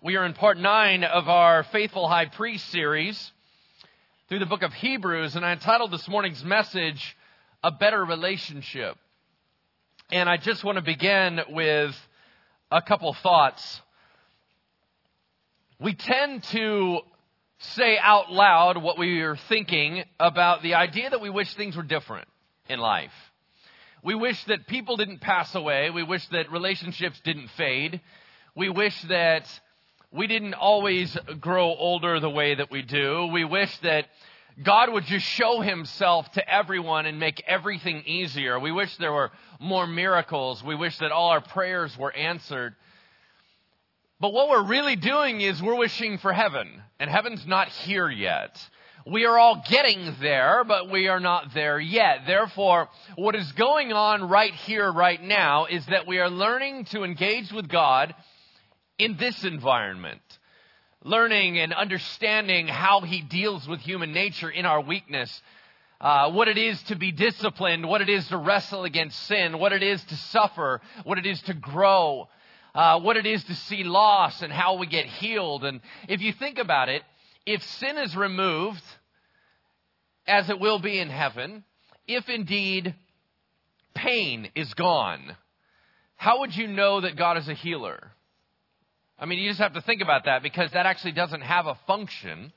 We are in part 9 of our Faithful High Priest series through the book of Hebrews, and I entitled this morning's message, A Better Relationship. And I just want to begin with a couple thoughts. We tend to say out loud what we are thinking about the idea that we wish things were different in life. We wish that people didn't pass away. We wish that relationships didn't fade. We wish that we didn't always grow older the way that we do. We wish that God would just show himself to everyone and make everything easier. We wish there were more miracles. We wish that all our prayers were answered. But what we're really doing is we're wishing for heaven, and heaven's not here yet. We are all getting there, but we are not there yet. Therefore, what is going on right here, right now, is that we are learning to engage with God in this environment, learning and understanding how he deals with human nature in our weakness, what it is to be disciplined, what it is to wrestle against sin, what it is to suffer, what it is to grow, what it is to see loss and how we get healed. And if you think about it, if sin is removed, as it will be in heaven, if indeed pain is gone, how would you know that God is a healer? I mean, you just have to think about that, because that actually doesn't have a function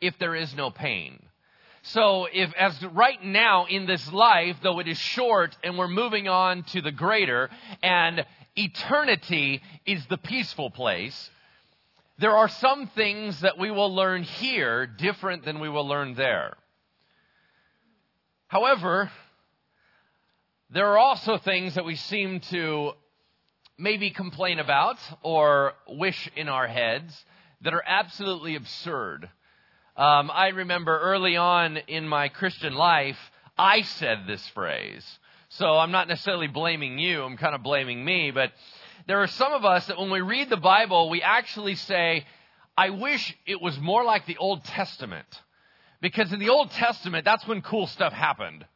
if there is no pain. So if, as right now in this life, though it is short and we're moving on to the greater, and eternity is the peaceful place, there are some things that we will learn here different than we will learn there. However, there are also things that we seem to maybe complain about or wish in our heads that are absolutely absurd. I remember early on in my Christian life, I said this phrase. So I'm not necessarily blaming you, I'm kind of blaming me, but there are some of us that when we read the Bible, we actually say, I wish it was more like the Old Testament. Because in the Old Testament, that's when cool stuff happened.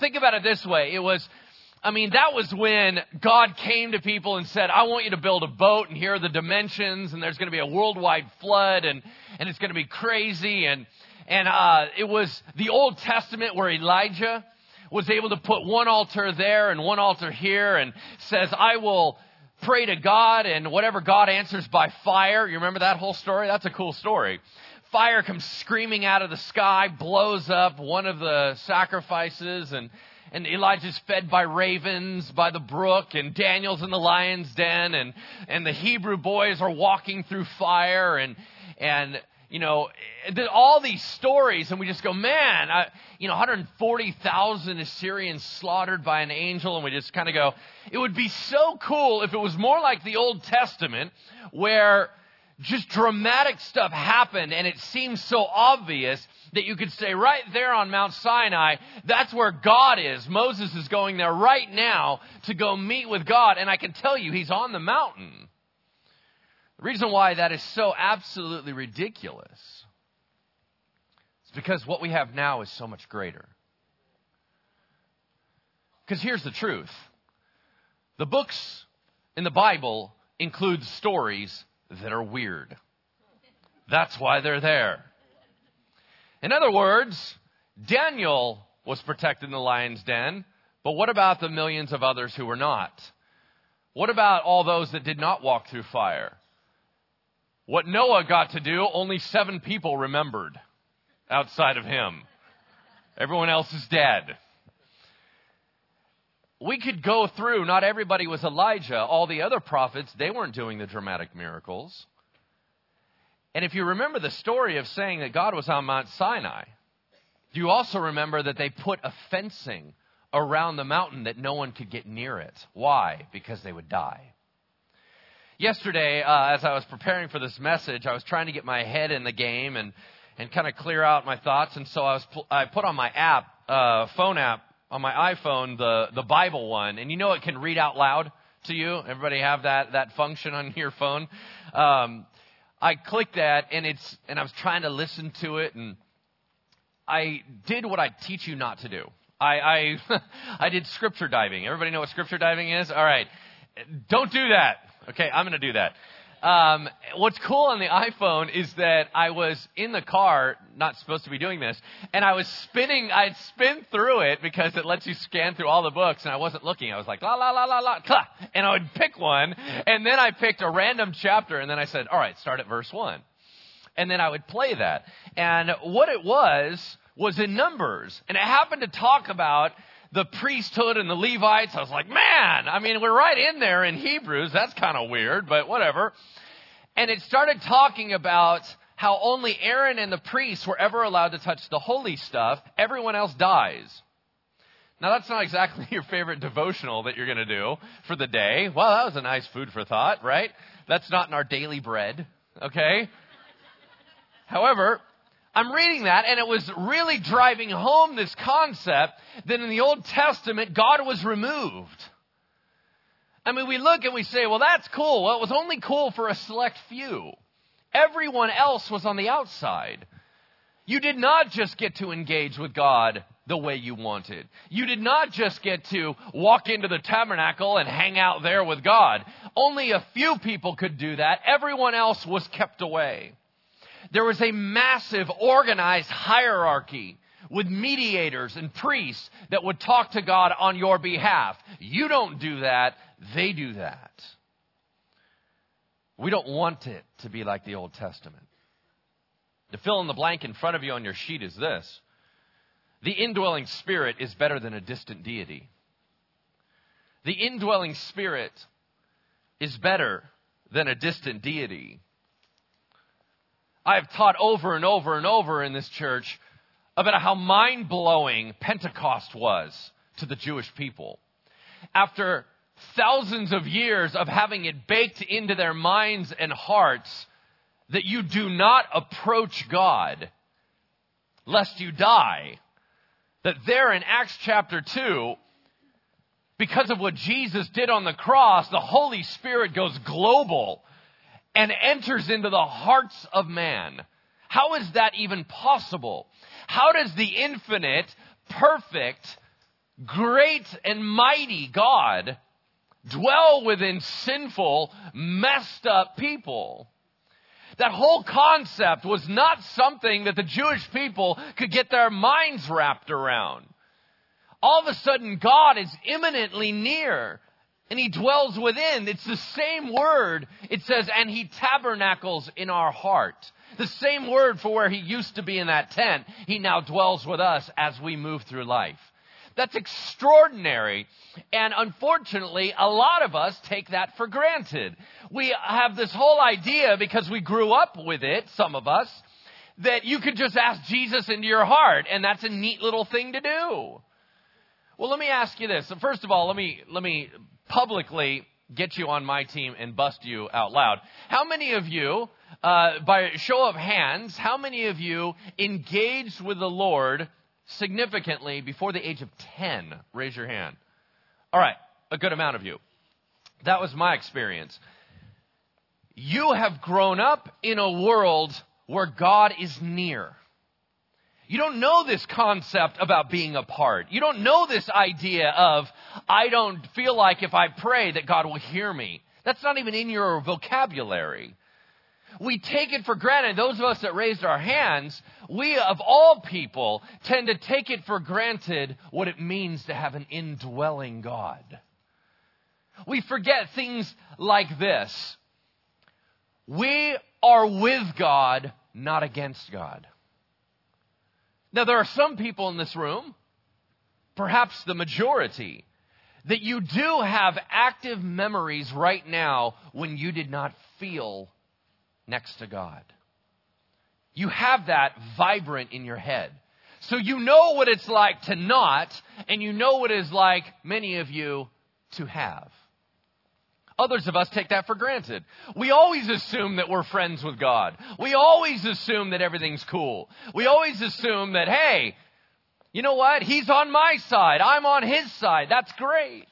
Think about it this way. That was when God came to people and said, I want you to build a boat, and here are the dimensions, and there's going to be a worldwide flood, and it's going to be crazy. And it was the Old Testament where Elijah was able to put one altar there and one altar here and says, I will pray to God, and whatever God answers by fire. You remember that whole story? That's a cool story. Fire comes screaming out of the sky, blows up one of the sacrifices, and Elijah's fed by ravens, by the brook, and Daniel's in the lion's den, and the Hebrew boys are walking through fire, all these stories, and we just go, 140,000 Assyrians slaughtered by an angel, and we just kind of go, it would be so cool if it was more like the Old Testament, where just dramatic stuff happened, and it seems so obvious that you could say right there on Mount Sinai, that's where God is. Moses is going there right now to go meet with God, and I can tell you, he's on the mountain. The reason why that is so absolutely ridiculous is because what we have now is so much greater. Because here's the truth. The books in the Bible include stories that are weird. That's why they're there. In other words, Daniel was protected in the lion's den, but what about the millions of others who were not? What about all those that did not walk through fire? What Noah got to do, only 7 people remembered outside of him. Everyone else is dead. We could go through, not everybody was Elijah. All the other prophets, they weren't doing the dramatic miracles. And if you remember the story of saying that God was on Mount Sinai, you also remember that they put a fencing around the mountain that no one could get near it. Why? Because they would die. Yesterday, as I was preparing for this message, I was trying to get my head in the game and kind of clear out my thoughts. And so I put on my app, phone app on my iPhone, the Bible one. And you know it can read out loud to you. Everybody have that function on your phone. I clicked that, and I was trying to listen to it. And I did what I teach you not to do. I did scripture diving. Everybody know what scripture diving is? All right. Don't do that. Okay, I'm going to do that. What's cool on the iPhone is that I was in the car, not supposed to be doing this, and I was spinning, I'd spin through it because it lets you scan through all the books, and I wasn't looking. I was like, la, la, la, la, la, la, and I would pick one, and then I picked a random chapter, and then I said, all right, start at verse 1. And then I would play that. And what it was in Numbers, and it happened to talk about the priesthood and the Levites. I was like, man, I mean, we're right in there in Hebrews. That's kind of weird, but whatever. And it started talking about how only Aaron and the priests were ever allowed to touch the holy stuff. Everyone else dies. Now, that's not exactly your favorite devotional that you're going to do for the day. Well, that was a nice food for thought, right? That's not in our daily bread, okay? However, I'm reading that, and it was really driving home this concept that in the Old Testament, God was removed. I mean, we look and we say, well, that's cool. Well, it was only cool for a select few. Everyone else was on the outside. You did not just get to engage with God the way you wanted. You did not just get to walk into the tabernacle and hang out there with God. Only a few people could do that. Everyone else was kept away. There was a massive organized hierarchy with mediators and priests that would talk to God on your behalf. You don't do that. They do that. We don't want it to be like the Old Testament. To fill in the blank in front of you on your sheet is this. The indwelling spirit is better than a distant deity. The indwelling spirit is better than a distant deity. I've taught over and over and over in this church about how mind-blowing Pentecost was to the Jewish people. After thousands of years of having it baked into their minds and hearts that you do not approach God lest you die, that there in Acts chapter 2, because of what Jesus did on the cross, the Holy Spirit goes global and enters into the hearts of man. How is that even possible? How does the infinite, perfect, great, and mighty God dwell within sinful, messed up people? That whole concept was not something that the Jewish people could get their minds wrapped around. All of a sudden, God is imminently near, and he dwells within. It's the same word. It says, and he tabernacles in our heart. The same word for where he used to be in that tent. He now dwells with us as we move through life. That's extraordinary. And unfortunately, a lot of us take that for granted. We have this whole idea because we grew up with it, some of us, that you could just ask Jesus into your heart. And that's a neat little thing to do. Well, let me ask you this. First of all, let me publicly get you on my team and bust you out loud. How many of you, by show of hands, how many of you engaged with the Lord significantly before the age of 10? Raise your hand. All right, a good amount of you. That was my experience. You have grown up in a world where God is near. You don't know this concept about being apart. You don't know this idea of, I don't feel like if I pray that God will hear me. That's not even in your vocabulary. We take it for granted. Those of us that raised our hands, we of all people tend to take it for granted what it means to have an indwelling God. We forget things like this. We are with God, not against God. Now, there are some people in this room, perhaps the majority, that you do have active memories right now when you did not feel next to God. You have that vibrant in your head. So you know what it's like to not, and you know what it's like, many of you, to have. Others of us take that for granted. We always assume that we're friends with God. We always assume that everything's cool. We always assume that, hey, you know what? He's on my side. I'm on his side. That's great.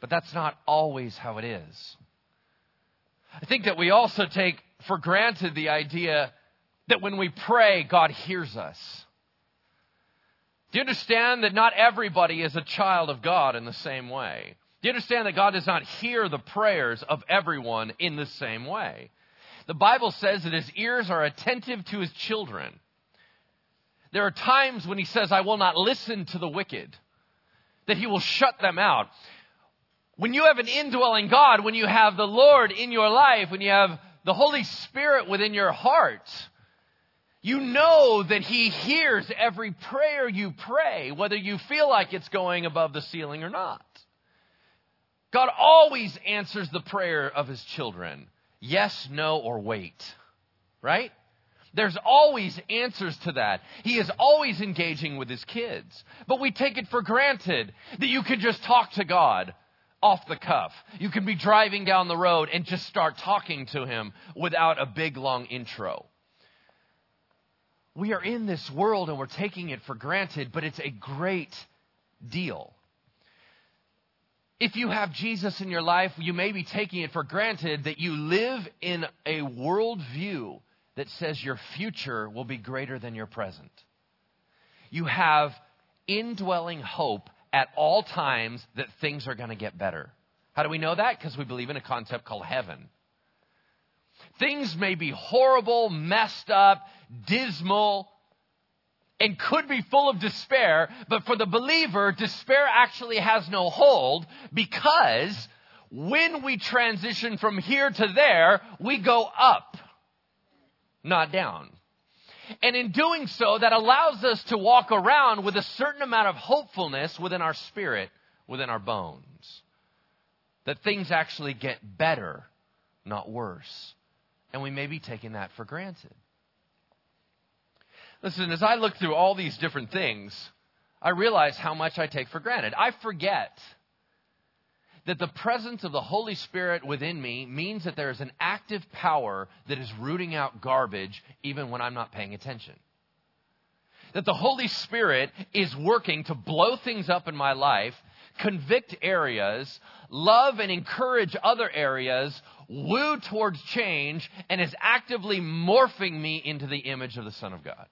But that's not always how it is. I think that we also take for granted the idea that when we pray, God hears us. Do you understand that not everybody is a child of God in the same way? Do you understand that God does not hear the prayers of everyone in the same way? The Bible says that his ears are attentive to his children. There are times when he says, I will not listen to the wicked, that he will shut them out. When you have an indwelling God, when you have the Lord in your life, when you have the Holy Spirit within your heart, you know that he hears every prayer you pray, whether you feel like it's going above the ceiling or not. God always answers the prayer of his children. Yes, no, or wait. Right? There's always answers to that. He is always engaging with his kids. But we take it for granted that you can just talk to God off the cuff. You can be driving down the road and just start talking to him without a big, long intro. We are in this world and we're taking it for granted, but it's a great deal. If you have Jesus in your life, you may be taking it for granted that you live in a worldview that says your future will be greater than your present. You have indwelling hope at all times that things are going to get better. How do we know that? Because we believe in a concept called heaven. Things may be horrible, messed up, dismal, and could be full of despair. But for the believer, despair actually has no hold, because when we transition from here to there, we go up, not down. And in doing so, that allows us to walk around with a certain amount of hopefulness within our spirit, within our bones, that things actually get better, not worse. And we may be taking that for granted. Listen, as I look through all these different things, I realize how much I take for granted. I forget that the presence of the Holy Spirit within me means that there is an active power that is rooting out garbage even when I'm not paying attention. That the Holy Spirit is working to blow things up in my life, convict areas, love and encourage other areas, woo towards change, and is actively morphing me into the image of the Son of God.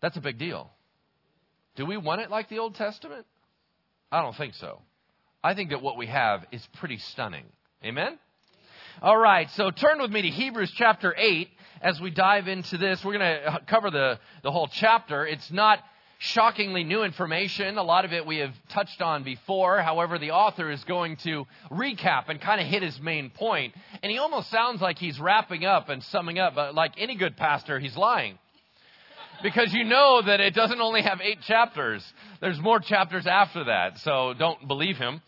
That's a big deal. Do we want it like the Old Testament? I don't think so. I think that what we have is pretty stunning. Amen? All right, so turn with me to Hebrews chapter 8 as we dive into this. We're going to cover the whole chapter. It's not shockingly new information. A lot of it we have touched on before. However, the author is going to recap and kind of hit his main point. And he almost sounds like he's wrapping up and summing up, but like any good pastor, he's lying. Because you know that it doesn't only have 8 chapters. There's more chapters after that, so don't believe him.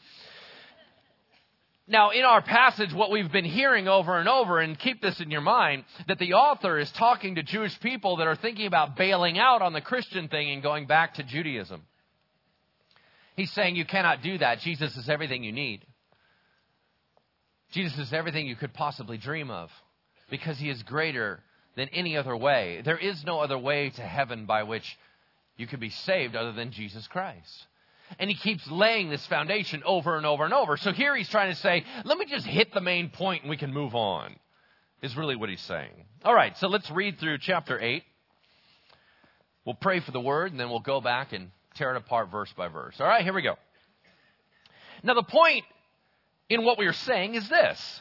Now, in our passage, what we've been hearing over and over, and keep this in your mind, that the author is talking to Jewish people that are thinking about bailing out on the Christian thing and going back to Judaism. He's saying you cannot do that. Jesus is everything you need. Jesus is everything you could possibly dream of, because he is greater than any other way. There is no other way to heaven by which you could be saved other than Jesus Christ. And he keeps laying this foundation over and over and over. So here he's trying to say, let me just hit the main point and we can move on, is really what he's saying. All right, so let's read through chapter 8. We'll pray for the word and then we'll go back and tear it apart verse by verse. All right, here we go. Now the point in what we are saying is this.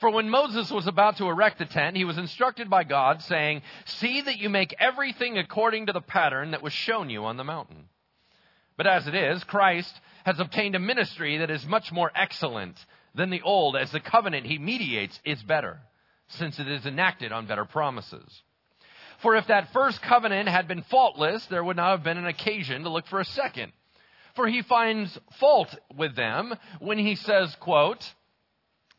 For when Moses was about to erect the tent, he was instructed by God, saying, "See that you make everything according to the pattern that was shown you on the mountain." But as it is, Christ has obtained a ministry that is much more excellent than the old, as the covenant he mediates is better, since it is enacted on better promises. For if that first covenant had been faultless, there would not have been an occasion to look for a second. For he finds fault with them when he says, quote,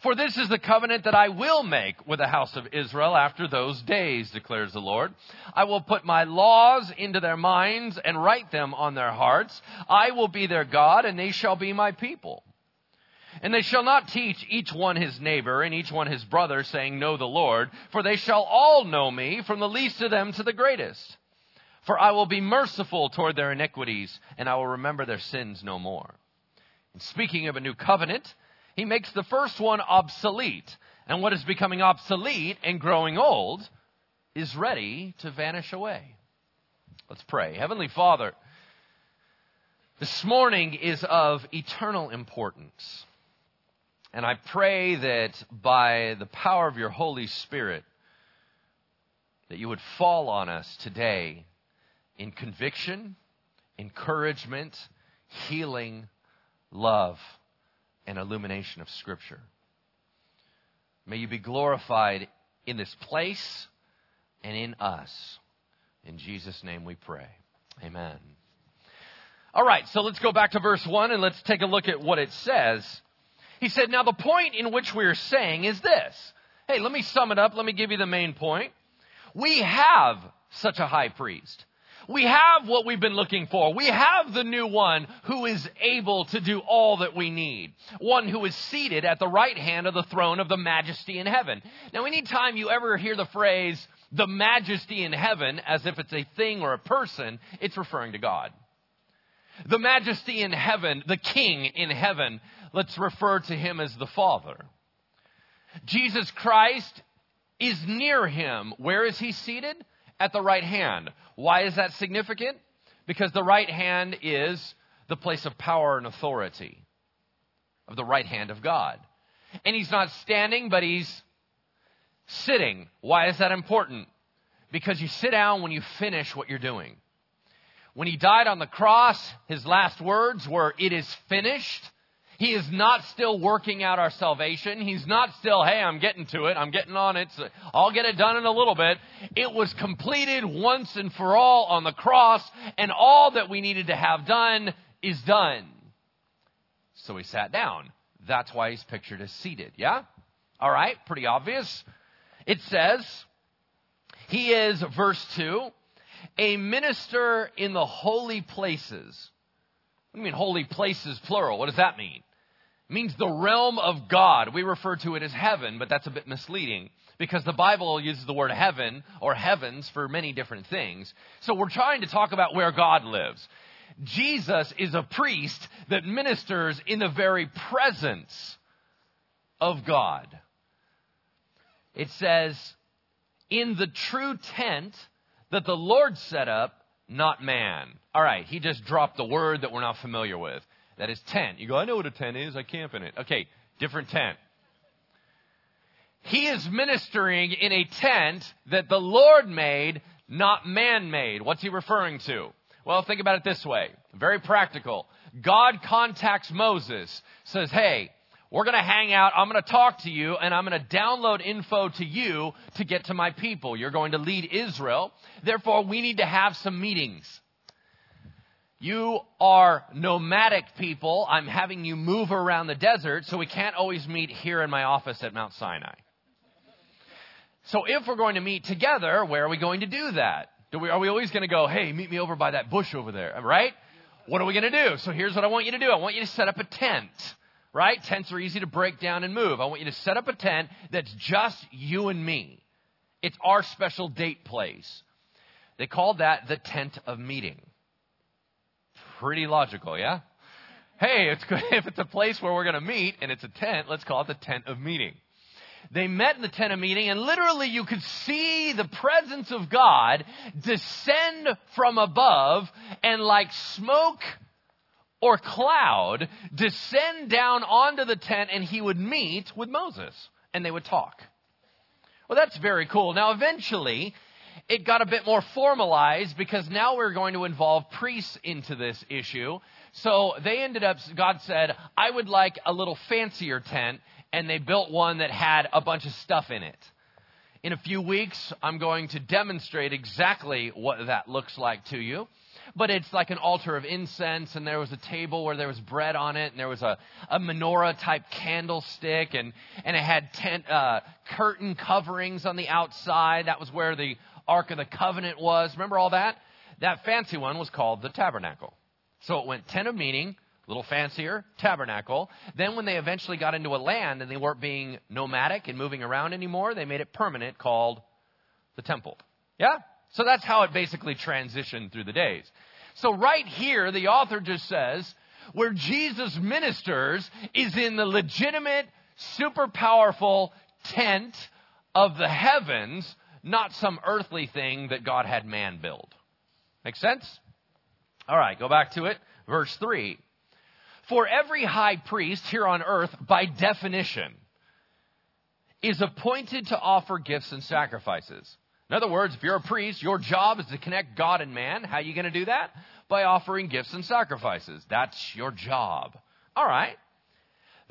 For this is the covenant that I will make with the house of Israel after those days, declares the Lord. I will put my laws into their minds and write them on their hearts. I will be their God, and they shall be my people. And they shall not teach each one his neighbor and each one his brother, saying, Know the Lord, for they shall all know me, from the least of them to the greatest. For I will be merciful toward their iniquities, and I will remember their sins no more. And speaking of a new covenant, he makes the first one obsolete, and what is becoming obsolete and growing old is ready to vanish away. Let's pray. Heavenly Father, this morning is of eternal importance, and I pray that by the power of your Holy Spirit, that you would fall on us today in conviction, encouragement, healing, love, and illumination of Scripture. May you be glorified in this place and in us. In Jesus' name we pray. Amen. All right, so let's go back to verse 1 and let's take a look at what it says. He said, now the point in which we are saying is this. Hey, let me sum it up. Let me give you the main point. We have such a high priest. We have what we've been looking for. We have the new one who is able to do all that we need. One who is seated at the right hand of the throne of the majesty in heaven. Now, anytime you ever hear the phrase, the majesty in heaven, as if it's a thing or a person, it's referring to God. The majesty in heaven, the king in heaven, let's refer to him as the Father. Jesus Christ is near him. Where is he seated? At the right hand. Why is that significant? Because the right hand is the place of power and authority of the right hand of God. And he's not standing, but he's sitting. Why is that important? Because you sit down when you finish what you're doing. When he died on the cross, his last words were, it is finished. He is not still working out our salvation. He's not still, hey, I'm getting to it. I'm getting on it. So I'll get it done in a little bit. It was completed once and for all on the cross. And all that we needed to have done is done. So he sat down. That's why he's pictured as seated. Yeah? All right. Pretty obvious. It says, he is, verse 2, a minister in the holy places. What do you mean holy places, plural? What does that mean? It means the realm of God. We refer to it as heaven, but that's a bit misleading because the Bible uses the word heaven or heavens for many different things. So we're trying to talk about where God lives. Jesus is a priest that ministers in the very presence of God. It says, in the true tent that the Lord set up, not man. All right, he just dropped the word that we're not familiar with. That is tent. You go, I know what a tent is. I camp in it. Okay, different tent. He is ministering in a tent that the Lord made, not man made. What's he referring to? Well, think about it this way. Very practical. God contacts Moses, says, hey, we're going to hang out. I'm going to talk to you, and I'm going to download info to you to get to my people. You're going to lead Israel. Therefore, we need to have some meetings. You are nomadic people. I'm having you move around the desert, so we can't always meet here in my office at Mount Sinai. So if we're going to meet together, where are we going to do that? Are we always going to go, hey, meet me over by that bush over there, right? What are we going to do? So here's what I want you to do. I want you to set up a tent. Right? Tents are easy to break down and move. I want you to set up a tent that's just you and me. It's our special date place. They called that the Tent of Meeting. Pretty logical, yeah? Hey, if it's a place where we're going to meet and it's a tent, let's call it the Tent of Meeting. They met in the Tent of Meeting, and literally you could see the presence of God descend from above and like smoke or cloud descend down onto the tent, and he would meet with Moses and they would talk. Well, that's very cool. Now, eventually it got a bit more formalized because now we're going to involve priests into this issue. So they ended up, God said, I would like a little fancier tent. And they built one that had a bunch of stuff in it. In a few weeks, I'm going to demonstrate exactly what that looks like to you. But it's like an altar of incense, and there was a table where there was bread on it, and there was a menorah-type candlestick, and it had curtain coverings on the outside. That was where the Ark of the Covenant was. Remember all that? That fancy one was called the Tabernacle. So it went Tent of Meeting, a little fancier, Tabernacle. Then when they eventually got into a land and they weren't being nomadic and moving around anymore, they made it permanent, called the Temple. Yeah? So that's how it basically transitioned through the days. So right here, the author just says, where Jesus ministers is in the legitimate, super powerful tent of the heavens, not some earthly thing that God had man build. Make sense? All right, go back to it. Verse 3. For every high priest here on earth, by definition, is appointed to offer gifts and sacrifices. In other words, if you're a priest, your job is to connect God and man. How are you going to do that? By offering gifts and sacrifices. That's your job. All right.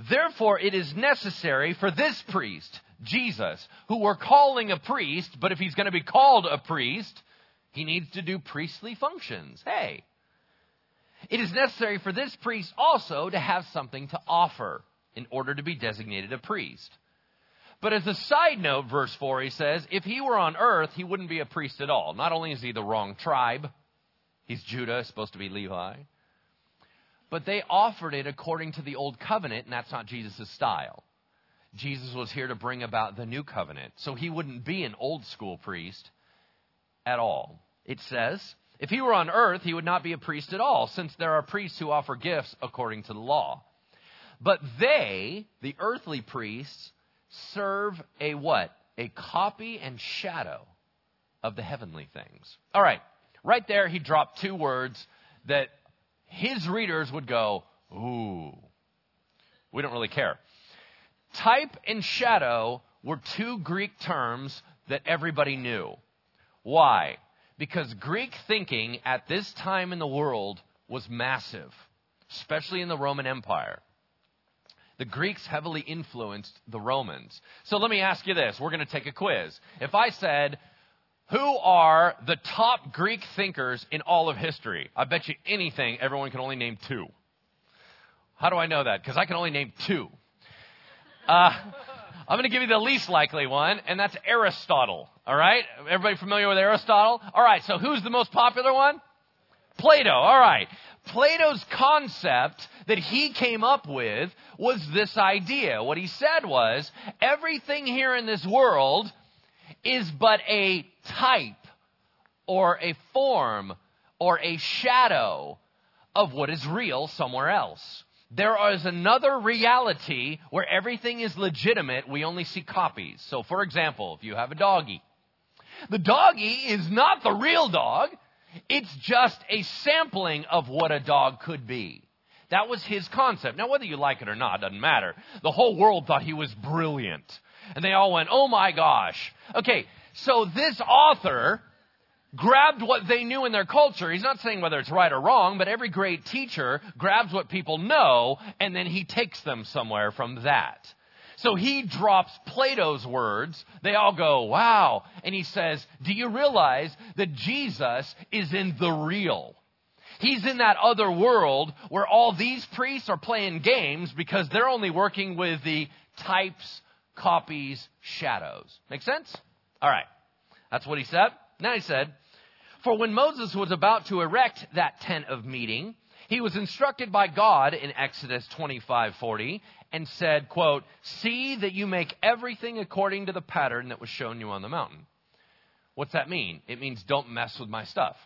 Therefore, it is necessary for this priest, Jesus, who we're calling a priest, but if he's going to be called a priest, he needs to do priestly functions. Hey, it is necessary for this priest also to have something to offer in order to be designated a priest. But as a side note, verse 4, he says, if he were on earth, he wouldn't be a priest at all. Not only is he the wrong tribe, he's Judah, supposed to be Levi, but they offered it according to the old covenant, and that's not Jesus' style. Jesus was here to bring about the new covenant, so he wouldn't be an old school priest at all. It says, if he were on earth, he would not be a priest at all, since there are priests who offer gifts according to the law. But they, the earthly priests, serve a what? A copy and shadow of the heavenly things. All right. Right there, he dropped two words that his readers would go, ooh, we don't really care. Type and shadow were two Greek terms that everybody knew. Why? Because Greek thinking at this time in the world was massive, especially in the Roman Empire. The Greeks heavily influenced the Romans. So let me ask you this. We're going to take a quiz. If I said, who are the top Greek thinkers in all of history? I bet you anything, everyone can only name two. How do I know that? Because I can only name two. I'm going to give you the least likely one, and that's Aristotle. All right? Everybody familiar with Aristotle? All right, so who's the most popular one? Plato. All right. Plato's concept that he came up with was this idea. What he said was, everything here in this world is but a type or a form or a shadow of what is real somewhere else. There is another reality where everything is legitimate. We only see copies. So, for example, if you have a doggy, the doggy is not the real dog. It's just a sampling of what a dog could be. That was his concept. Now, whether you like it or not, doesn't matter. The whole world thought he was brilliant. And they all went, oh my gosh. Okay, so this author grabbed what they knew in their culture. He's not saying whether it's right or wrong, but every great teacher grabs what people know, and then he takes them somewhere from that. So he drops Plato's words. They all go, wow. And he says, do you realize that Jesus is in the real? He's in that other world where all these priests are playing games because they're only working with the types, copies, shadows. Make sense? All right. That's what he said. Now he said, for when Moses was about to erect that tent of meeting, he was instructed by God in Exodus 25:40 and said, quote, see that you make everything according to the pattern that was shown you on the mountain. What's that mean? It means don't mess with my stuff.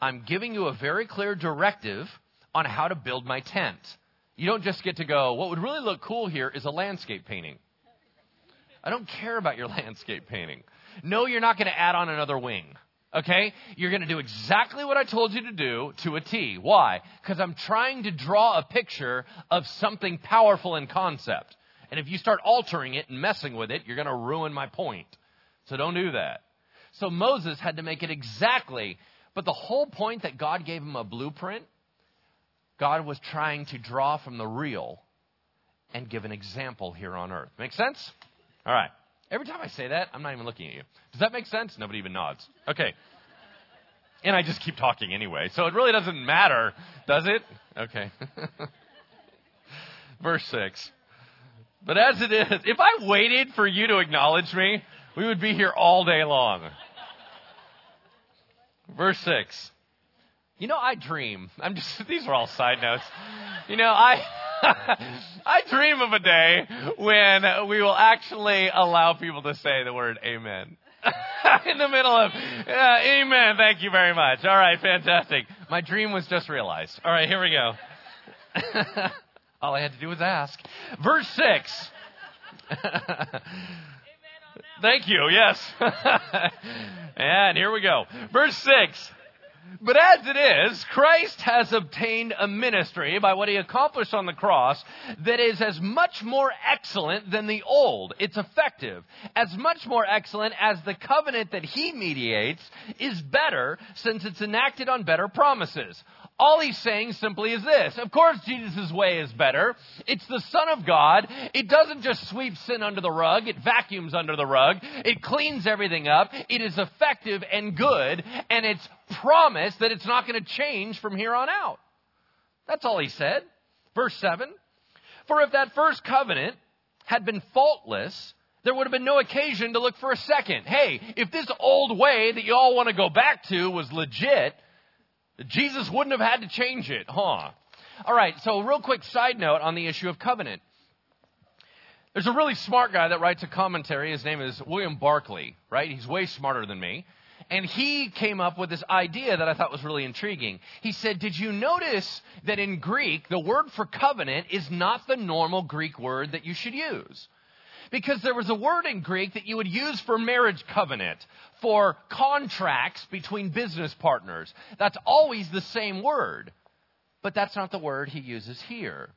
I'm giving you a very clear directive on how to build my tent. You don't just get to go, what would really look cool here is a landscape painting. I don't care about your landscape painting. No, you're not going to add on another wing. Okay, you're going to do exactly what I told you to do to a T. Why? Because I'm trying to draw a picture of something powerful in concept. And if you start altering it and messing with it, you're going to ruin my point. So don't do that. So Moses had to make it exactly. But the whole point that God gave him a blueprint, God was trying to draw from the real and give an example here on earth. Make sense? All right. Every time I say that, I'm not even looking at you. Does that make sense? Nobody even nods. Okay. And I just keep talking anyway, so it really doesn't matter, does it? Okay. Verse 6. But as it is, if I waited for you to acknowledge me, we would be here all day long. Verse 6. You know, I dream. These are all side notes. You know, I dream of a day when we will actually allow people to say the word amen. In the middle of, amen, thank you very much. All right, fantastic. My dream was just realized. All right, here we go. All I had to do was ask. Verse 6. Thank you, yes. And here we go. Verse 6. But as it is, Christ has obtained a ministry by what he accomplished on the cross that is as much more excellent than the old. It's effective. As much more excellent as the covenant that he mediates is better, since it's enacted on better promises. All he's saying simply is this. Of course, Jesus' way is better. It's the Son of God. It doesn't just sweep sin under the rug. It vacuums under the rug. It cleans everything up. It is effective and good. And it's promised that it's not going to change from here on out. That's all he said. Verse 7. For if that first covenant had been faultless, there would have been no occasion to look for a second. Hey, if this old way that you all want to go back to was legit, Jesus wouldn't have had to change it, huh? All right, so real quick side note on the issue of covenant. There's a really smart guy that writes a commentary. His name is William Barclay, right? He's way smarter than me. And he came up with this idea that I thought was really intriguing. He said, did you notice that in Greek, the word for covenant is not the normal Greek word that you should use? Because there was a word in Greek that you would use for marriage covenant, for contracts between business partners. That's always the same word. But that's not the word he uses here.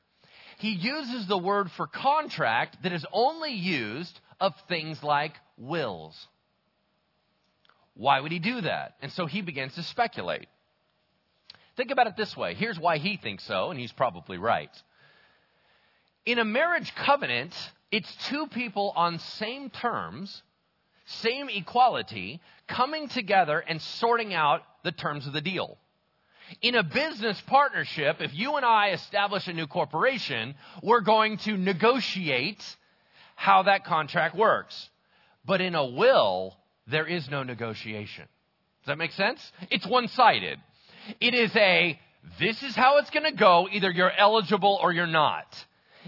He uses the word for contract that is only used of things like wills. Why would he do that? And so he begins to speculate. Think about it this way. Here's why he thinks so, and he's probably right. In a marriage covenant, it's two people on same terms, same equality, coming together and sorting out the terms of the deal. In a business partnership, if you and I establish a new corporation, we're going to negotiate how that contract works. But in a will, there is no negotiation. Does that make sense? It's one-sided. It is this is how it's going to go. Either you're eligible or you're not.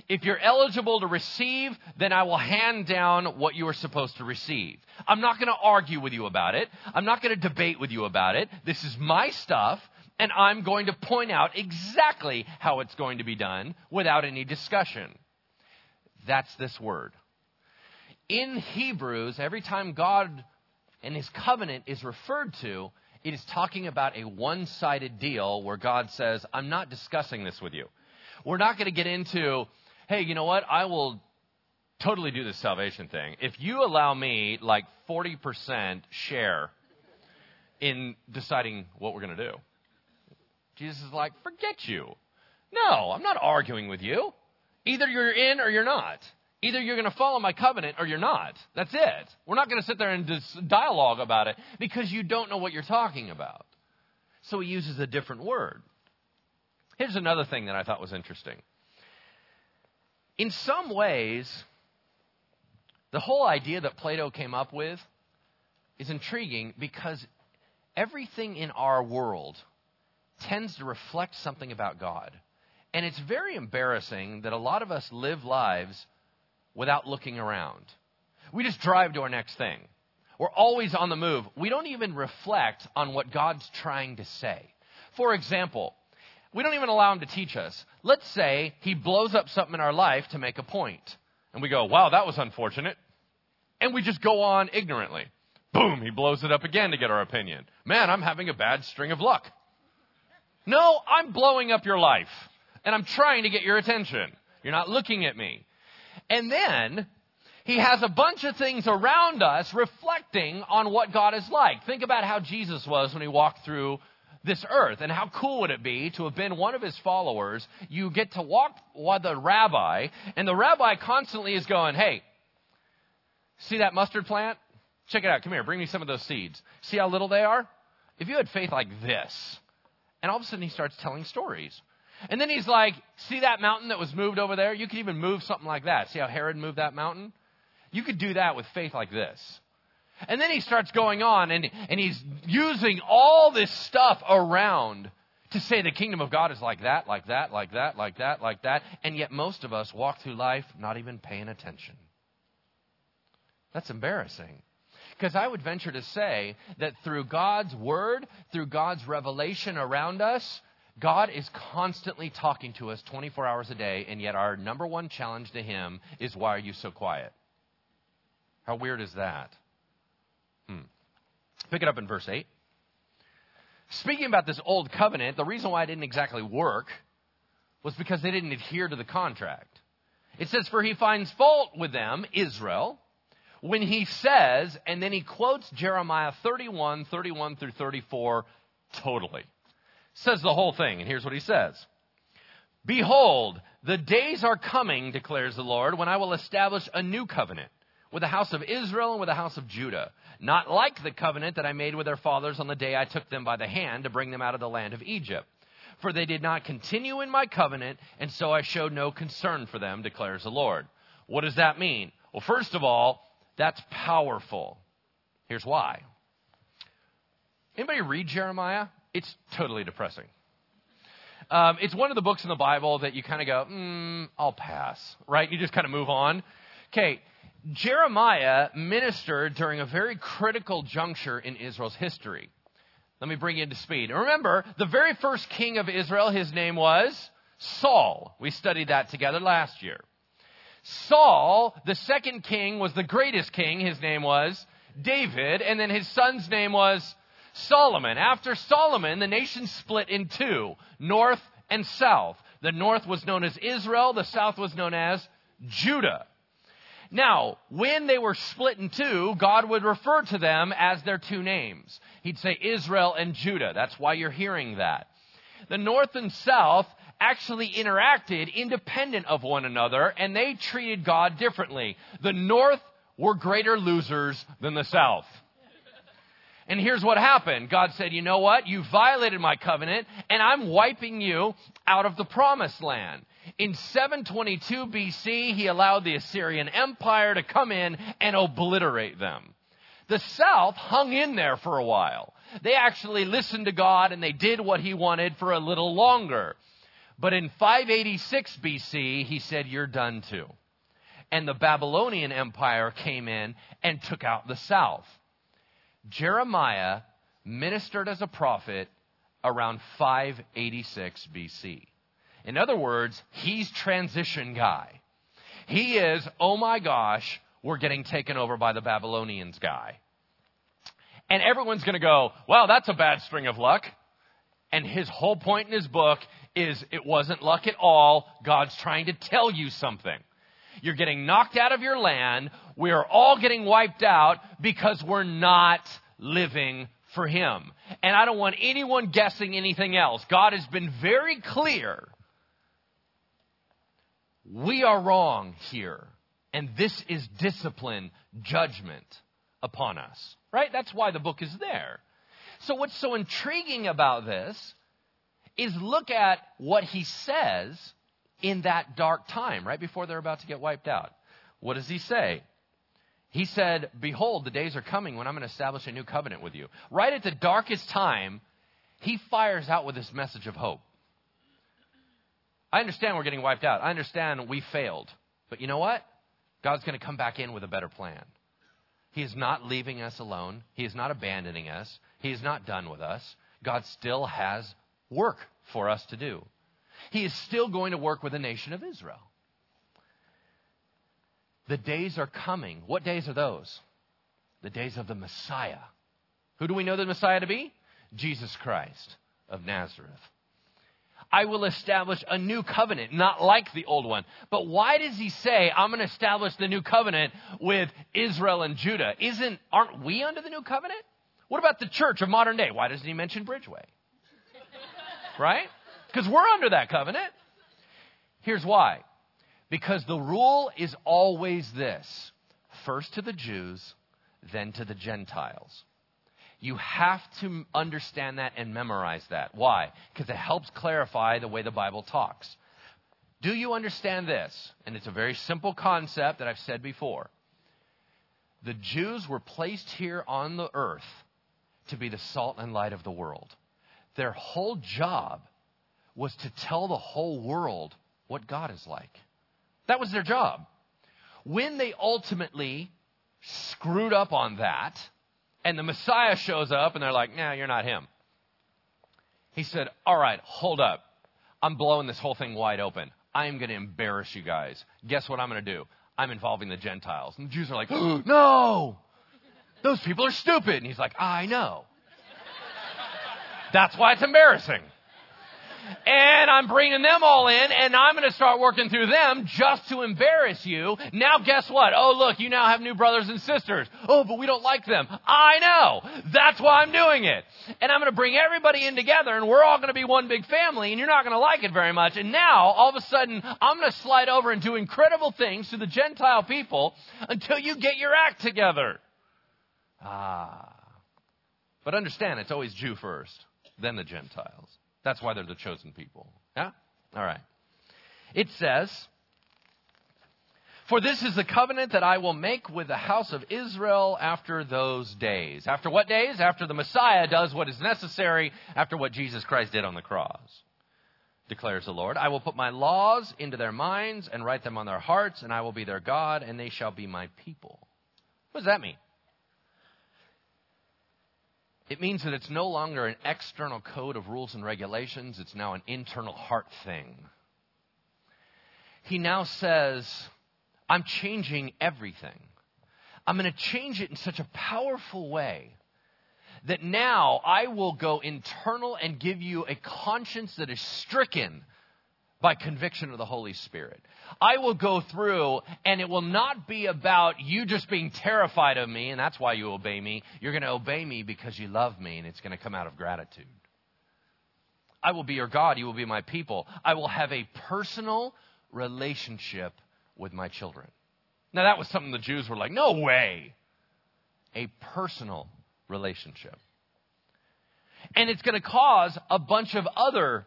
If you're eligible to receive, then I will hand down what you are supposed to receive. I'm not going to argue with you about it. I'm not going to debate with you about it. This is my stuff, and I'm going to point out exactly how it's going to be done without any discussion. That's this word. In Hebrews, every time God and his covenant is referred to, it is talking about a one-sided deal where God says, I'm not discussing this with you. We're not going to get into, hey, you know what? I will totally do this salvation thing. If you allow me like 40% share in deciding what we're going to do. Jesus is like, forget you. No, I'm not arguing with you. Either you're in or you're not. Either you're going to follow my covenant or you're not. That's it. We're not going to sit there and dialogue about it because you don't know what you're talking about. So he uses a different word. Here's another thing that I thought was interesting. In some ways, the whole idea that Plato came up with is intriguing because everything in our world tends to reflect something about God. And it's very embarrassing that a lot of us live lives without looking around. We just drive to our next thing. We're always on the move. We don't even reflect on what God's trying to say. For example, we don't even allow him to teach us. Let's say he blows up something in our life to make a point. And we go, wow, that was unfortunate. And we just go on ignorantly. Boom, he blows it up again to get our opinion. Man, I'm having a bad string of luck. No, I'm blowing up your life. And I'm trying to get your attention. You're not looking at me. And then he has a bunch of things around us reflecting on what God is like. Think about how Jesus was when he walked through this earth, and how cool would it be to have been one of his followers? You get to walk with the rabbi, and the rabbi constantly is going, hey, See that mustard plant? Check it out. Come here. Bring me some of those seeds. See how little they are? If you had faith like this. And all of a sudden he starts telling stories. And then he's like, see that mountain that was moved over there? You could even move something like that. See how Herod moved that mountain? You could do that with faith like this. And then he starts going on and he's using all this stuff around to say the kingdom of God is like that, like that, like that, like that, like that. And yet most of us walk through life not even paying attention. That's embarrassing. Because I would venture to say that through God's word, through God's revelation around us, God is constantly talking to us 24 hours a day. And yet our number one challenge to him is, why are you so quiet? How weird is that? Pick it up in verse 8. Speaking about this old covenant, the reason why it didn't exactly work was because they didn't adhere to the contract. It says, for he finds fault with them, Israel, when he says, and then he quotes Jeremiah 31:31-34 totally. Says the whole thing, and here's what he says. Behold, the days are coming, declares the Lord, when I will establish a new covenant with the house of Israel and with the house of Judah, not like the covenant that I made with their fathers on the day I took them by the hand to bring them out of the land of Egypt. For they did not continue in my covenant, and so I showed no concern for them, declares the Lord. What does that mean? Well, first of all, that's powerful. Here's why. Anybody read Jeremiah? It's totally depressing. It's one of the books in the Bible that you kind of go, I'll pass, right? You just kind of move on. Okay. Jeremiah ministered during a very critical juncture in Israel's history. Let me bring you into speed. Remember, the very first king of Israel, his name was Saul. We studied that together last year. Saul, the second king, was the greatest king. His name was David. And then his son's name was Solomon. After Solomon, the nation split in two, north and south. The north was known as Israel. The south was known as Judah. Now, when they were split in two, God would refer to them as their two names. He'd say Israel and Judah. That's why you're hearing that. The north and south actually interacted independent of one another, and they treated God differently. The north were greater losers than the south. And here's what happened. God said, you know what? You violated my covenant, and I'm wiping you out of the promised land. In 722 BC, he allowed the Assyrian Empire to come in and obliterate them. The South hung in there for a while. They actually listened to God and they did what he wanted for a little longer. But in 586 BC, he said, you're done too. And the Babylonian Empire came in and took out the South. Jeremiah ministered as a prophet around 586 BC. In other words, he's transition guy. He is, oh my gosh, we're getting taken over by the Babylonians guy. And everyone's going to go, well, that's a bad string of luck. And his whole point in his book is it wasn't luck at all. God's trying to tell you something. You're getting knocked out of your land. We are all getting wiped out because we're not living for him. And I don't want anyone guessing anything else. God has been very clear. We are wrong here, and this is discipline, judgment upon us, right? That's why the book is there. So what's so intriguing about this is look at what he says in that dark time, right before they're about to get wiped out. What does he say? He said, behold, the days are coming when I'm going to establish a new covenant with you. Right at the darkest time, he fires out with this message of hope. I understand we're getting wiped out. I understand we failed. But you know what? God's going to come back in with a better plan. He is not leaving us alone. He is not abandoning us. He is not done with us. God still has work for us to do. He is still going to work with the nation of Israel. The days are coming. What days are those? The days of the Messiah. Who do we know the Messiah to be? Jesus Christ of Nazareth. I will establish a new covenant, not like the old one. But why does he say, I'm going to establish the new covenant with Israel and Judah? Aren't we under the new covenant? What about the church of modern day? Why doesn't he mention Bridgeway? Right? Because we're under that covenant. Here's why. Because the rule is always this. first to the Jews, then to the Gentiles. You have to understand that and memorize that. Why? Because it helps clarify the way the Bible talks. Do you understand this? And it's a very simple concept that I've said before. The Jews were placed here on the earth to be the salt and light of the world. Their whole job was to tell the whole world what God is like. That was their job. When they ultimately screwed up on that, and the Messiah shows up and they're like, no, you're not him. He said, all right, hold up. I'm blowing this whole thing wide open. I am going to embarrass you guys. Guess what I'm going to do? I'm involving the Gentiles. And the Jews are like, oh, no, those people are stupid. And he's like, I know. That's why it's embarrassing. And I'm bringing them all in, and I'm going to start working through them just to embarrass you. Now, guess what? Oh, look, you now have new brothers and sisters. Oh, but we don't like them. I know. That's why I'm doing it. And I'm going to bring everybody in together, and we're all going to be one big family, and you're not going to like it very much. And now, all of a sudden, I'm going to slide over and do incredible things to the Gentile people until you get your act together. But understand, it's always Jew first, then the Gentiles. That's why they're the chosen people. Yeah? All right. It says, for this is the covenant that I will make with the house of Israel after those days. After what days? After the Messiah does what is necessary, after what Jesus Christ did on the cross, declares the Lord. I will put my laws into their minds and write them on their hearts, and I will be their God, and they shall be my people. What does that mean? It means that it's no longer an external code of rules and regulations. It's now an internal heart thing. He now says, I'm changing everything. I'm going to change it in such a powerful way that now I will go internal and give you a conscience that is stricken by conviction of the Holy Spirit. I will go through, and it will not be about you just being terrified of me, and that's why you obey me. You're going to obey me because you love me, and it's going to come out of gratitude. I will be your God. You will be my people. I will have a personal relationship with my children. Now, that was something the Jews were like, no way. A personal relationship. And it's going to cause a bunch of other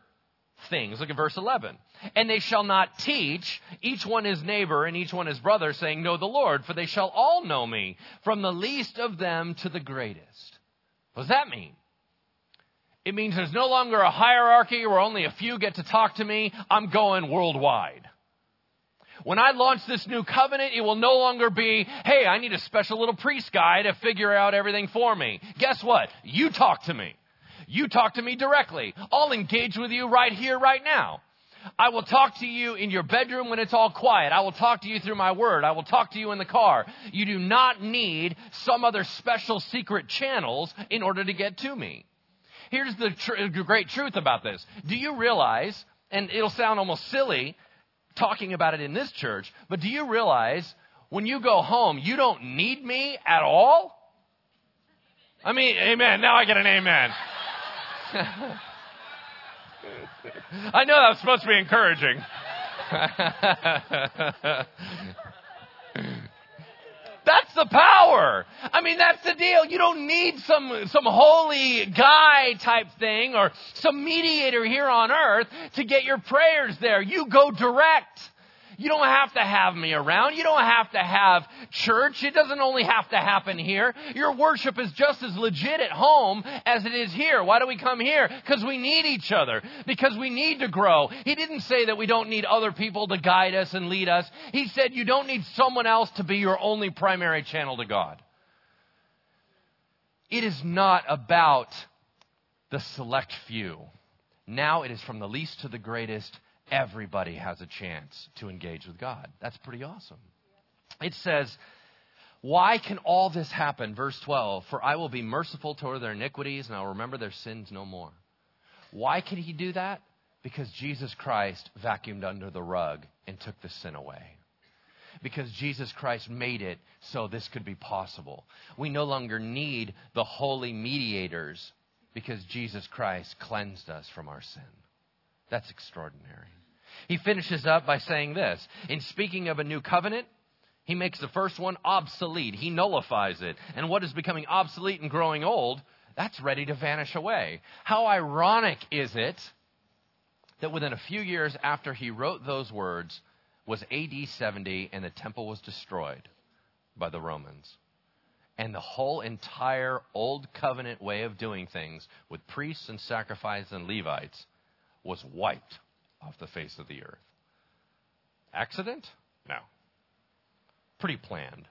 things. Look at verse 11. And they shall not teach, each one his neighbor and each one his brother, saying, know the Lord, for they shall all know me, from the least of them to the greatest. What does that mean? It means there's no longer a hierarchy where only a few get to talk to me. I'm going worldwide. When I launch this new covenant, it will no longer be, hey, I need a special little priest guy to figure out everything for me. Guess what? You talk to me. You talk to me directly. I'll engage with you right here, right now. I will talk to you in your bedroom when it's all quiet. I will talk to you through my word. I will talk to you in the car. You do not need some other special secret channels in order to get to me. Here's the great truth about this. Do you realize, and it'll sound almost silly talking about it in this church, but do you realize when you go home, you don't need me at all? I mean, amen. Now I get an amen. I know that was supposed to be encouraging. That's the power. I mean, that's the deal. You don't need some holy guy type thing or some mediator here on earth to get your prayers there. You go direct. You don't have to have me around. You don't have to have church. It doesn't only have to happen here. Your worship is just as legit at home as it is here. Why do we come here? Because we need each other. Because we need to grow. He didn't say that we don't need other people to guide us and lead us. He said you don't need someone else to be your only primary channel to God. It is not about the select few. Now it is from the least to the greatest. Everybody has a chance to engage with God. That's pretty awesome. It says, why can all this happen? Verse 12, for I will be merciful toward their iniquities and I'll remember their sins no more. Why can he do that? Because Jesus Christ vacuumed under the rug and took the sin away. Because Jesus Christ made it so this could be possible. We no longer need the holy mediators because Jesus Christ cleansed us from our sin. That's extraordinary. He finishes up by saying this. In speaking of a new covenant, He makes the first one obsolete. He nullifies it. And what is becoming obsolete and growing old, that's ready to vanish away. How ironic is it that within a few years after he wrote those words was AD 70 and the temple was destroyed by the Romans. And the whole entire old covenant way of doing things with priests and sacrifices and Levites was wiped off the face of the earth. Accident? No. Pretty planned.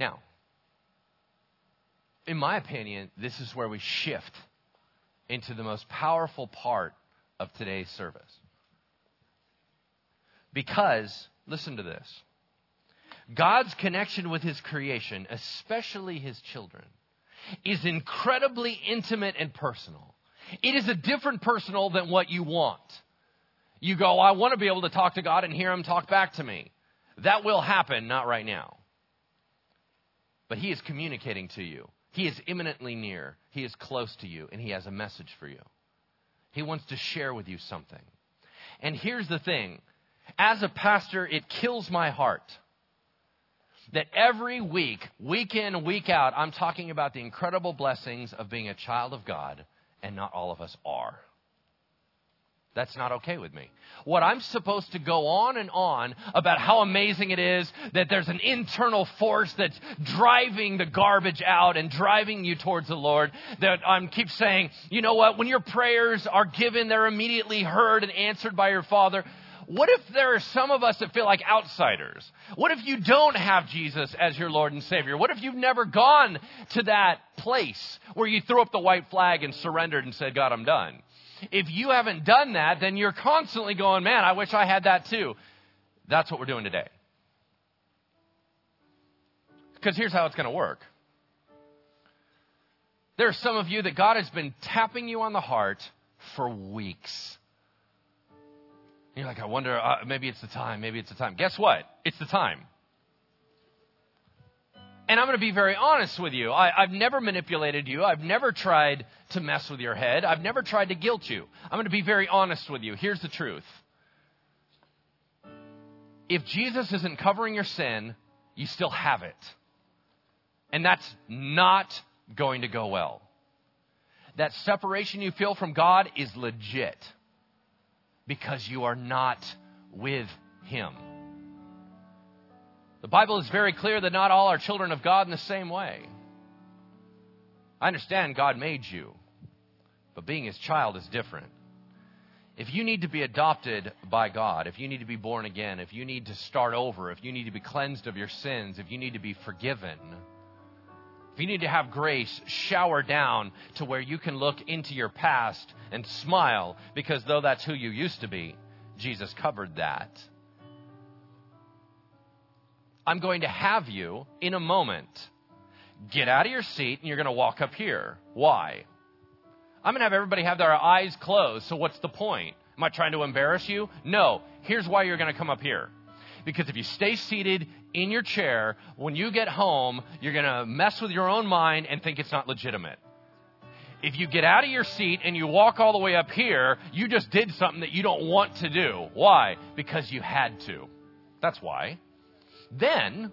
Now, in my opinion, this is where we shift into the most powerful part of today's service. Because, listen to this, God's connection with his creation, especially his children, is incredibly intimate and personal. It is a different personal than what you want. You go, I want to be able to talk to God and hear him talk back to me. That will happen, not right now. But he is communicating to you. He is imminently near. He is close to you, and he has a message for you. He wants to share with you something. And here's the thing. As a pastor, it kills my heart that every week, week in, week out, I'm talking about the incredible blessings of being a child of God, and not all of us are. That's not okay with me. What I'm supposed to go on about how amazing it is that there's an internal force that's driving the garbage out and driving you towards the Lord. That I keep saying, you know what, when your prayers are given, they're immediately heard and answered by your Father. What if there are some of us that feel like outsiders? What if you don't have Jesus as your Lord and Savior? What if you've never gone to that place where you threw up the white flag and surrendered and said, God, I'm done? If you haven't done that, then you're constantly going, man, I wish I had that too. That's what we're doing today. Because here's how it's going to work. There are some of you that God has been tapping you on the heart for weeks. You're like, I wonder, maybe it's the time, maybe it's the time. Guess what? It's the time. And I'm going to be very honest with you. I've never manipulated you. I've never tried to mess with your head. I've never tried to guilt you. I'm going to be very honest with you. Here's the truth. If Jesus isn't covering your sin, you still have it. And that's not going to go well. That separation you feel from God is legit. Because you are not with him. The Bible is very clear that not all are children of God in the same way. I understand God made you, but being his child is different. If you need to be adopted by God, if you need to be born again, if you need to start over, if you need to be cleansed of your sins, if you need to be forgiven, if you need to have grace shower down to where you can look into your past and smile, because though that's who you used to be, Jesus covered that. I'm going to have you in a moment get out of your seat and you're going to walk up here. Why? I'm going to have everybody have their eyes closed. So what's the point? Am I trying to embarrass you? No. Here's why you're going to come up here. Because if you stay seated in your chair, when you get home, you're going to mess with your own mind and think it's not legitimate. If you get out of your seat and you walk all the way up here, you just did something that you don't want to do. Why? Because you had to. That's why. Then,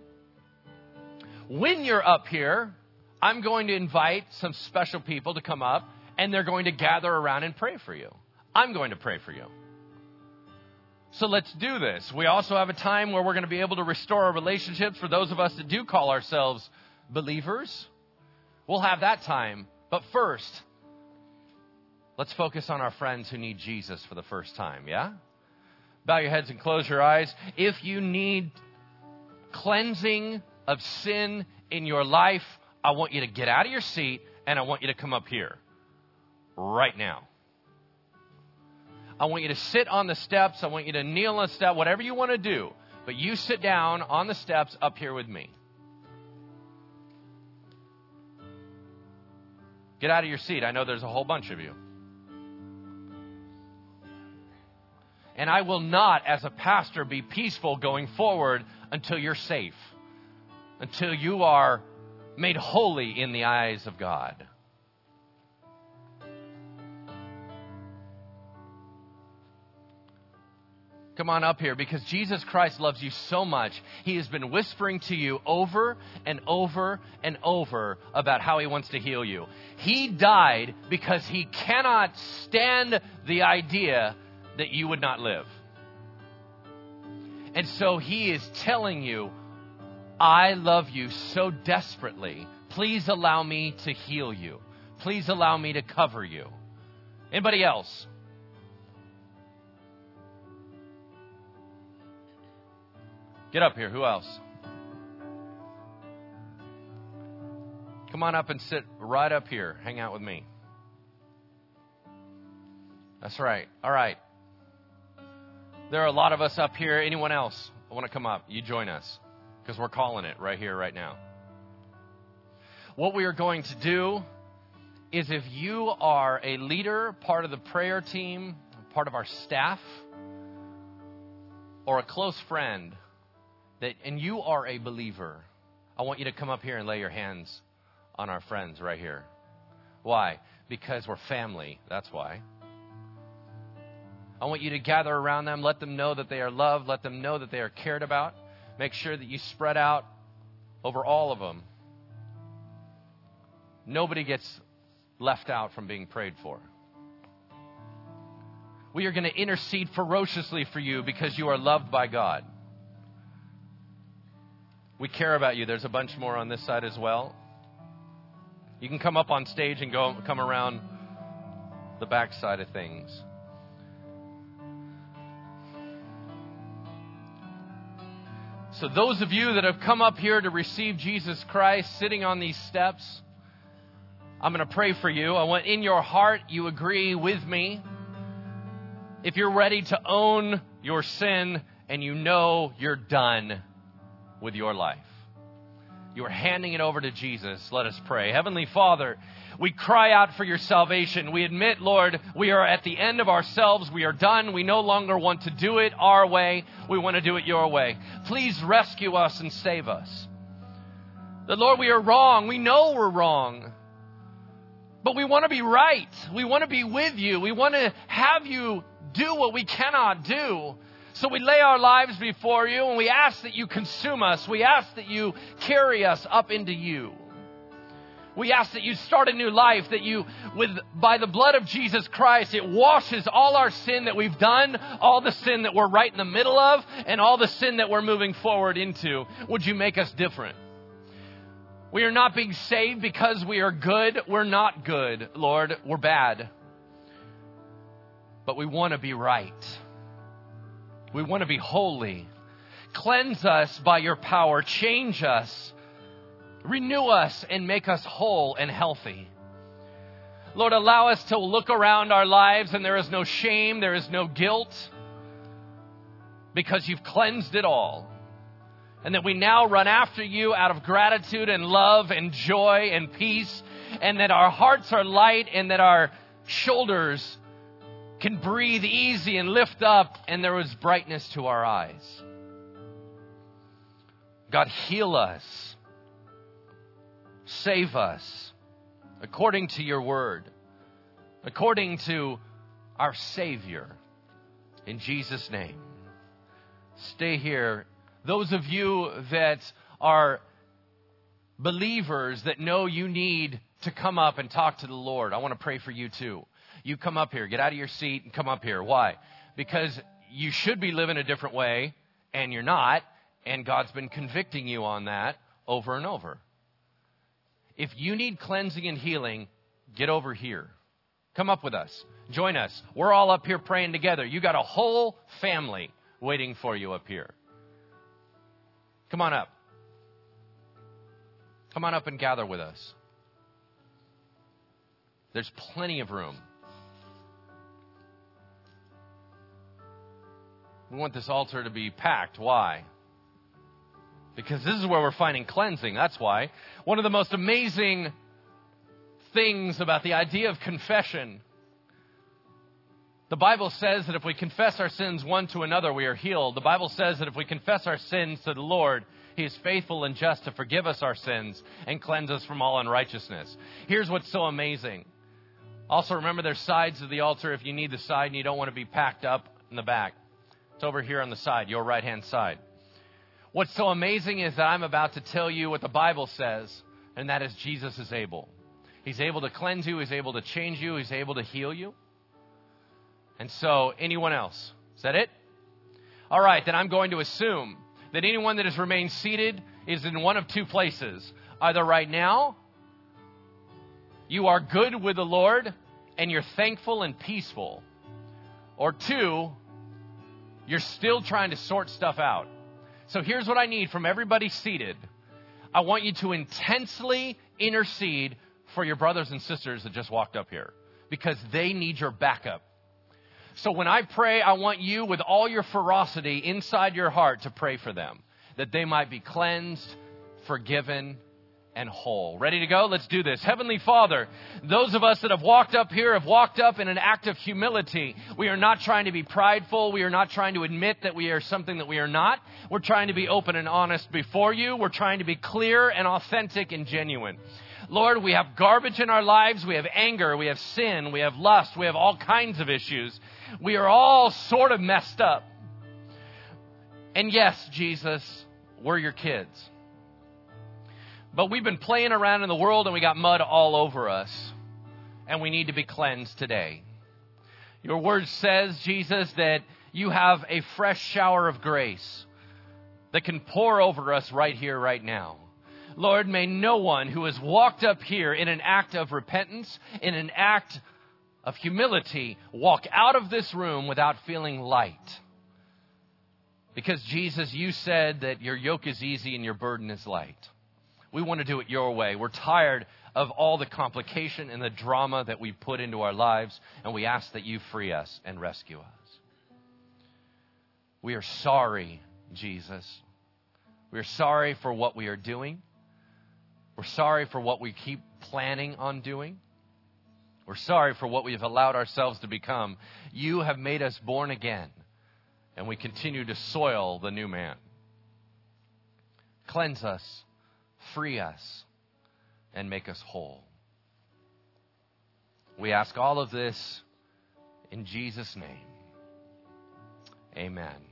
when you're up here, I'm going to invite some special people to come up, and they're going to gather around and pray for you. I'm going to pray for you. So let's do this. We also have a time where we're going to be able to restore our relationships for those of us that do call ourselves believers. We'll have that time. But first, let's focus on our friends who need Jesus for the first time, yeah? Bow your heads and close your eyes. If you need cleansing of sin in your life, I want you to get out of your seat and I want you to come up here right now. I want you to sit on the steps. I want you to kneel on the step, whatever you want to do. But you sit down on the steps up here with me. Get out of your seat. I know there's a whole bunch of you. And I will not, as a pastor, be peaceful going forward until you're safe. Until you are made holy in the eyes of God. Come on up here, because Jesus Christ loves you so much. He has been whispering to you over and over and over about how he wants to heal you. He died because he cannot stand the idea that you would not live. And so he is telling you, I love you so desperately. Please allow me to heal you. Please allow me to cover you. Anybody else? Get up here. Who else? Come on up and sit right up here. Hang out with me. That's right. All right. There are a lot of us up here. Anyone else want to come up? You join us, because we're calling it right here, right now. What we are going to do is, if you are a leader, part of the prayer team, part of our staff, or a close friend, and you are a believer, I want you to come up here and lay your hands on our friends right here. Why? Because we're family. That's why. I want you to gather around them. Let them know that they are loved. Let them know that they are cared about. Make sure that you spread out over all of them. Nobody gets left out from being prayed for. We are going to intercede ferociously for you, because you are loved by God. We care about you. There's a bunch more on this side as well. You can come up on stage and come around the back side of things. So those of you that have come up here to receive Jesus Christ, sitting on these steps, I'm going to pray for you. I want, in your heart, you agree with me. If you're ready to own your sin and you know you're done with your life, you are handing it over to Jesus. Let us pray. Heavenly Father, we cry out for your salvation. We admit, Lord, we are at the end of ourselves. We are done. We no longer want to do it our way. We want to do it your way. Please rescue us and save us. The Lord, we are wrong. We know we're wrong. But we want to be right. We want to be with you. We want to have you do what we cannot do. So we lay our lives before you, and we ask that you consume us. We ask that you carry us up into you. We ask that you start a new life, that you, by the blood of Jesus Christ, it washes all our sin that we've done, all the sin that we're right in the middle of, and all the sin that we're moving forward into. Would you make us different? We are not being saved because we are good. We're not good, Lord. We're bad. But we want to be right. We want to be holy. Cleanse us by your power. Change us. Renew us and make us whole and healthy. Lord, allow us to look around our lives and there is no shame, there is no guilt, because you've cleansed it all. And that we now run after you out of gratitude and love and joy and peace, and that our hearts are light and that our shoulders can breathe easy and lift up, and there is brightness to our eyes. God, heal us. Save us according to your word, according to our Savior. In Jesus' name. Stay here. Those of you that are believers that know you need to come up and talk to the Lord, I want to pray for you too. You come up here. Get out of your seat and come up here. Why? Because you should be living a different way, and you're not, and God's been convicting you on that over and over. If you need cleansing and healing, get over here. Come up with us. Join us. We're all up here praying together. You got a whole family waiting for you up here. Come on up. Come on up and gather with us. There's plenty of room. We want this altar to be packed. Why? Because this is where we're finding cleansing. That's why. One of the most amazing things about the idea of confession, the Bible says that if we confess our sins one to another, we are healed. The Bible says that if we confess our sins to the Lord, he is faithful and just to forgive us our sins and cleanse us from all unrighteousness. Here's what's so amazing. Also, remember, there's sides of the altar if you need the side and you don't want to be packed up in the back. It's over here on the side, your right-hand side. What's so amazing is that I'm about to tell you what the Bible says, and that is Jesus is able. He's able to cleanse you. He's able to change you. He's able to heal you. And so anyone else? Is that it? All right, then I'm going to assume that anyone that has remained seated is in one of two places. Either right now, you are good with the Lord and you're thankful and peaceful. Or two, you're still trying to sort stuff out. So here's what I need from everybody seated. I want you to intensely intercede for your brothers and sisters that just walked up here, because they need your backup. So when I pray, I want you with all your ferocity inside your heart to pray for them, that they might be cleansed, forgiven, and whole. Ready to go? Let's do this. Heavenly Father, those of us that have walked up here have walked up in an act of humility. We are not trying to be prideful. We are not trying to admit that we are something that we are not. We're trying to be open and honest before you. We're trying to be clear and authentic and genuine. Lord, we have garbage in our lives. We have anger. We have sin. We have lust. We have all kinds of issues. We are all sort of messed up. And yes, Jesus, we're your kids. But we've been playing around in the world and we got mud all over us. And we need to be cleansed today. Your word says, Jesus, that you have a fresh shower of grace that can pour over us right here, right now. Lord, may no one who has walked up here in an act of repentance, in an act of humility, walk out of this room without feeling light. Because Jesus, you said that your yoke is easy and your burden is light. We want to do it your way. We're tired of all the complication and the drama that we put into our lives, and we ask that you free us and rescue us. We are sorry, Jesus. We are sorry for what we are doing. We're sorry for what we keep planning on doing. We're sorry for what we've allowed ourselves to become. You have made us born again, and we continue to soil the new man. Cleanse us, free us, and make us whole. We ask all of this in Jesus' name. Amen.